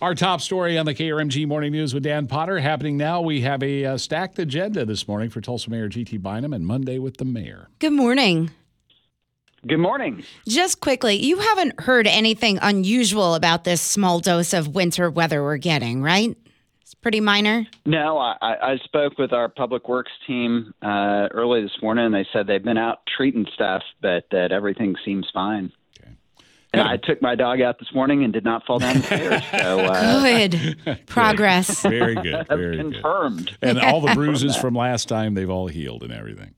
Our top story on the KRMG Morning News with Dan Potter. Happening now, we have a stacked agenda this morning for Tulsa Mayor G.T. Bynum and Monday with the Mayor. Good morning. Good morning. Just quickly, you haven't heard anything unusual about this small dose of winter weather we're getting, right? It's pretty minor. No, I spoke with our public works team early this morning, and they said they've been out treating stuff, but that everything seems fine. And I took my dog out this morning and did not fall down the stairs. So, good. Progress. Very good. Very confirmed. Good. And all the bruises from last time, they've all healed and everything.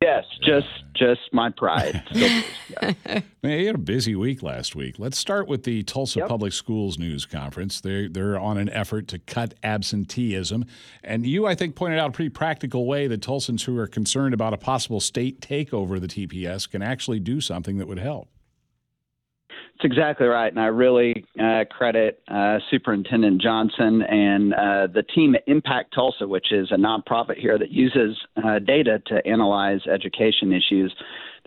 Yes, yeah. just my pride. Yeah. Man, you had a busy week last week. Let's start with the Tulsa Public Schools News Conference. They're on an effort to cut absenteeism. And you, I think, pointed out a pretty practical way that Tulsans who are concerned about a possible state takeover of the TPS can actually do something that would help. That's exactly right, and I really credit Superintendent Johnson and the team at Impact Tulsa, which is a nonprofit here that uses data to analyze education issues.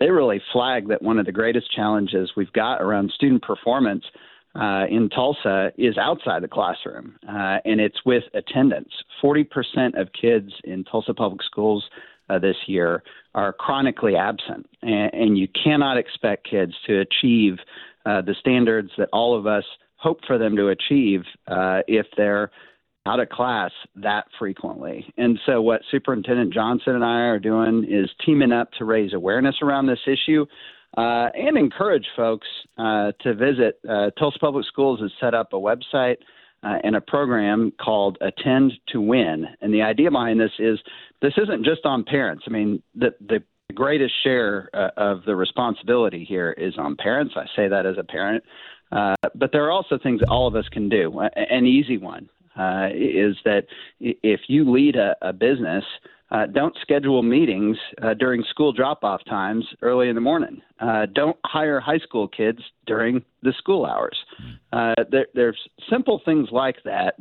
They really flagged that one of the greatest challenges we've got around student performance in Tulsa is outside the classroom, and it's with attendance. 40% of kids in Tulsa Public Schools this year are chronically absent, and you cannot expect kids to achieve the standards that all of us hope for them to achieve if they're out of class that frequently. And so what Superintendent Johnson and I are doing is teaming up to raise awareness around this issue and encourage folks to visit. Tulsa Public Schools has set up a website and a program called Attend to Win. And the idea behind this isn't just on parents. I mean, the greatest share of the responsibility here is on parents. I say that as a parent. But there are also things that all of us can do. An easy one is that if you lead a business, don't schedule meetings during school drop-off times early in the morning. Don't hire high school kids during the school hours. There's simple things like that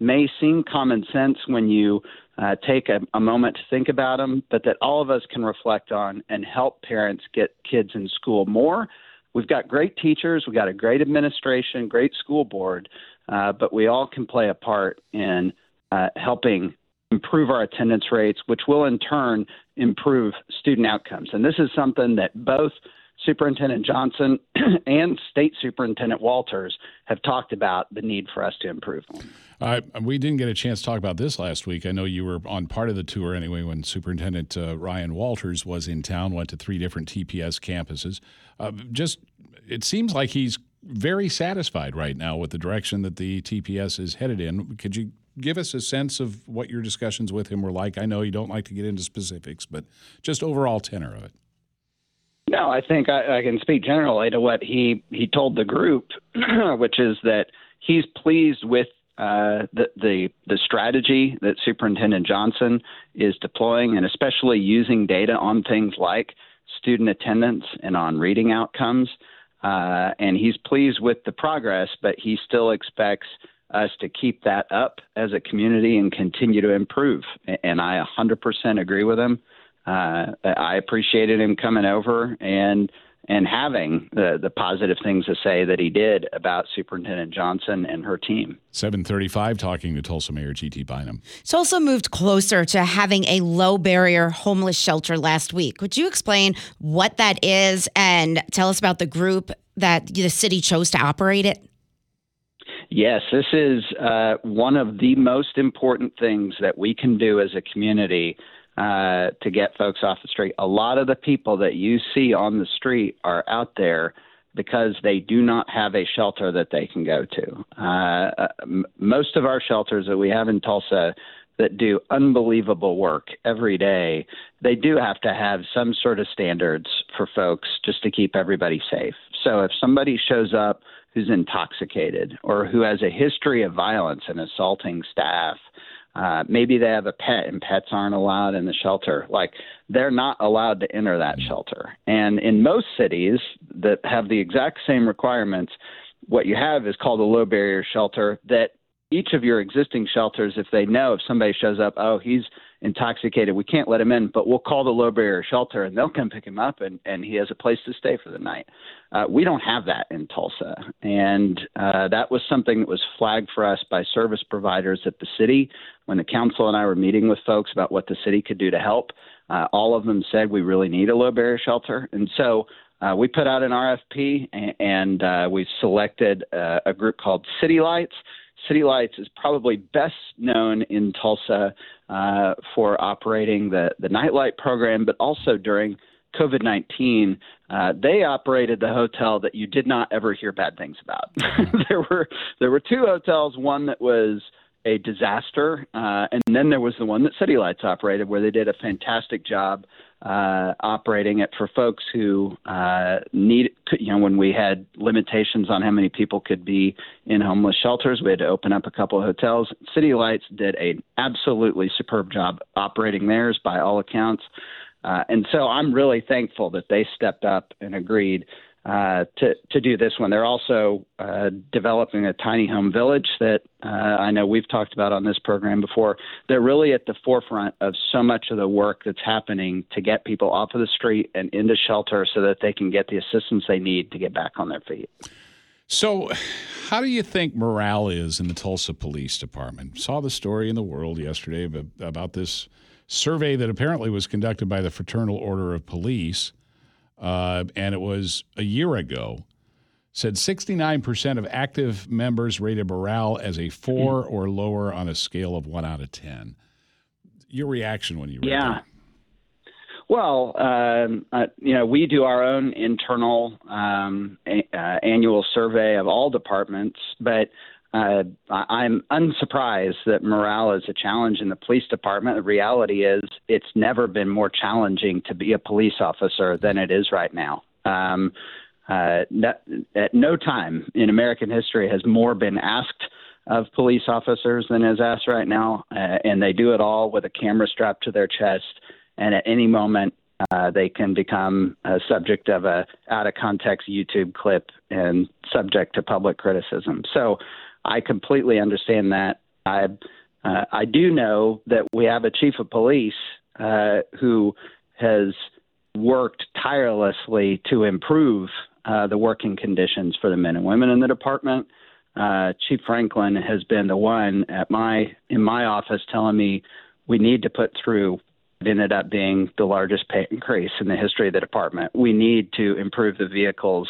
may seem common sense when you take a moment to think about them, but that all of us can reflect on and help parents get kids in school more. We've got great teachers, we've got a great administration, great school board, but we all can play a part in helping improve our attendance rates, which will in turn improve student outcomes. And this is something that both Superintendent Johnson and State Superintendent Walters have talked about the need for us to improve on. We didn't get a chance to talk about this last week. I know you were on part of the tour anyway when Superintendent Ryan Walters was in town, went to 3 different TPS campuses. It seems like he's very satisfied right now with the direction that the TPS is headed in. Could you give us a sense of what your discussions with him were like? I know you don't like to get into specifics, but just overall tenor of it. No, I think I can speak generally to what he told the group, which is that he's pleased with the strategy that Superintendent Johnson is deploying, and especially using data on things like student attendance and on reading outcomes. And he's pleased with the progress, but he still expects us to keep that up as a community and continue to improve. And I 100% agree with him. I appreciated him coming over and having the positive things to say that he did about Superintendent Johnson and her team. 7:35, talking to Tulsa Mayor G.T. Bynum. Tulsa moved closer to having a low-barrier homeless shelter last week. Would you explain what that is and tell us about the group that the city chose to operate it? Yes, this is one of the most important things that we can do as a community to get folks off the street. A lot of the people that you see on the street are out there because they do not have a shelter that they can go to. Most of our shelters that we have in Tulsa that do unbelievable work every day, they do have to have some sort of standards for folks just to keep everybody safe. So if somebody shows up who's intoxicated or who has a history of violence and assaulting staff. Maybe they have a pet and pets aren't allowed in the shelter. Like, they're not allowed to enter that shelter. And in most cities that have the exact same requirements, what you have is called a low barrier shelter, that each of your existing shelters, if they know, if somebody shows up, oh, he's intoxicated, we can't let him in, but we'll call the low barrier shelter and they'll come pick him up and he has a place to stay for the night. We don't have that in Tulsa. And that was something that was flagged for us by service providers at the city. When the council and I were meeting with folks about what the city could do to help, all of them said we really need a low barrier shelter. And so we put out an RFP and we selected a group called City Lights. City Lights is probably best known in Tulsa for operating the nightlight program, but also during COVID-19, they operated the hotel that you did not ever hear bad things about. There were two hotels, one that was a disaster, and then there was the one that City Lights operated, where they did a fantastic job operating it for folks who when we had limitations on how many people could be in homeless shelters, we had to open up a couple of hotels. City Lights did an absolutely superb job operating theirs by all accounts. And so I'm really thankful that they stepped up and agreed to do this one. They're also developing a tiny home village that I know we've talked about on this program before. They're really at the forefront of so much of the work that's happening to get people off of the street and into shelter so that they can get the assistance they need to get back on their feet. So how do you think morale is in the Tulsa Police Department? Saw the story in The World yesterday about this survey that apparently was conducted by the Fraternal Order of Police. And it was a year ago, said 69% of active members rated morale as a 4 or lower on a scale of 1 out of 10. Your reaction when you read that? Well, we do our own internal annual survey of all departments, but I'm unsurprised that morale is a challenge in the police department. The reality is it's never been more challenging to be a police officer than it is right now. At no time in American history has more been asked of police officers than is asked right now. And they do it all with a camera strapped to their chest. And at any moment, they can become a subject of a out-of-context YouTube clip and subject to public criticism. So I completely understand that. I do know that we have a chief of police who has worked tirelessly to improve the working conditions for the men and women in the department. Chief Franklin has been the one in my office telling me we need to put through. It ended up being the largest pay increase in the history of the department. We need to improve the vehicles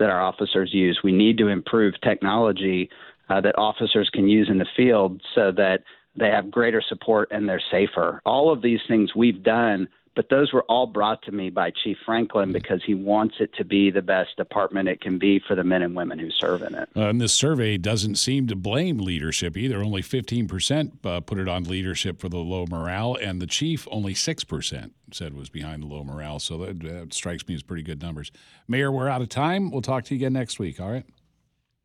that our officers use. We need to improve technology that officers can use in the field so that they have greater support and they're safer. All of these things we've done, but those were all brought to me by Chief Franklin because he wants it to be the best department it can be for the men and women who serve in it. And this survey doesn't seem to blame leadership either. Only 15% put it on leadership for the low morale, and the chief only 6% said was behind the low morale. So that strikes me as pretty good numbers. Mayor, we're out of time. We'll talk to you again next week. All right.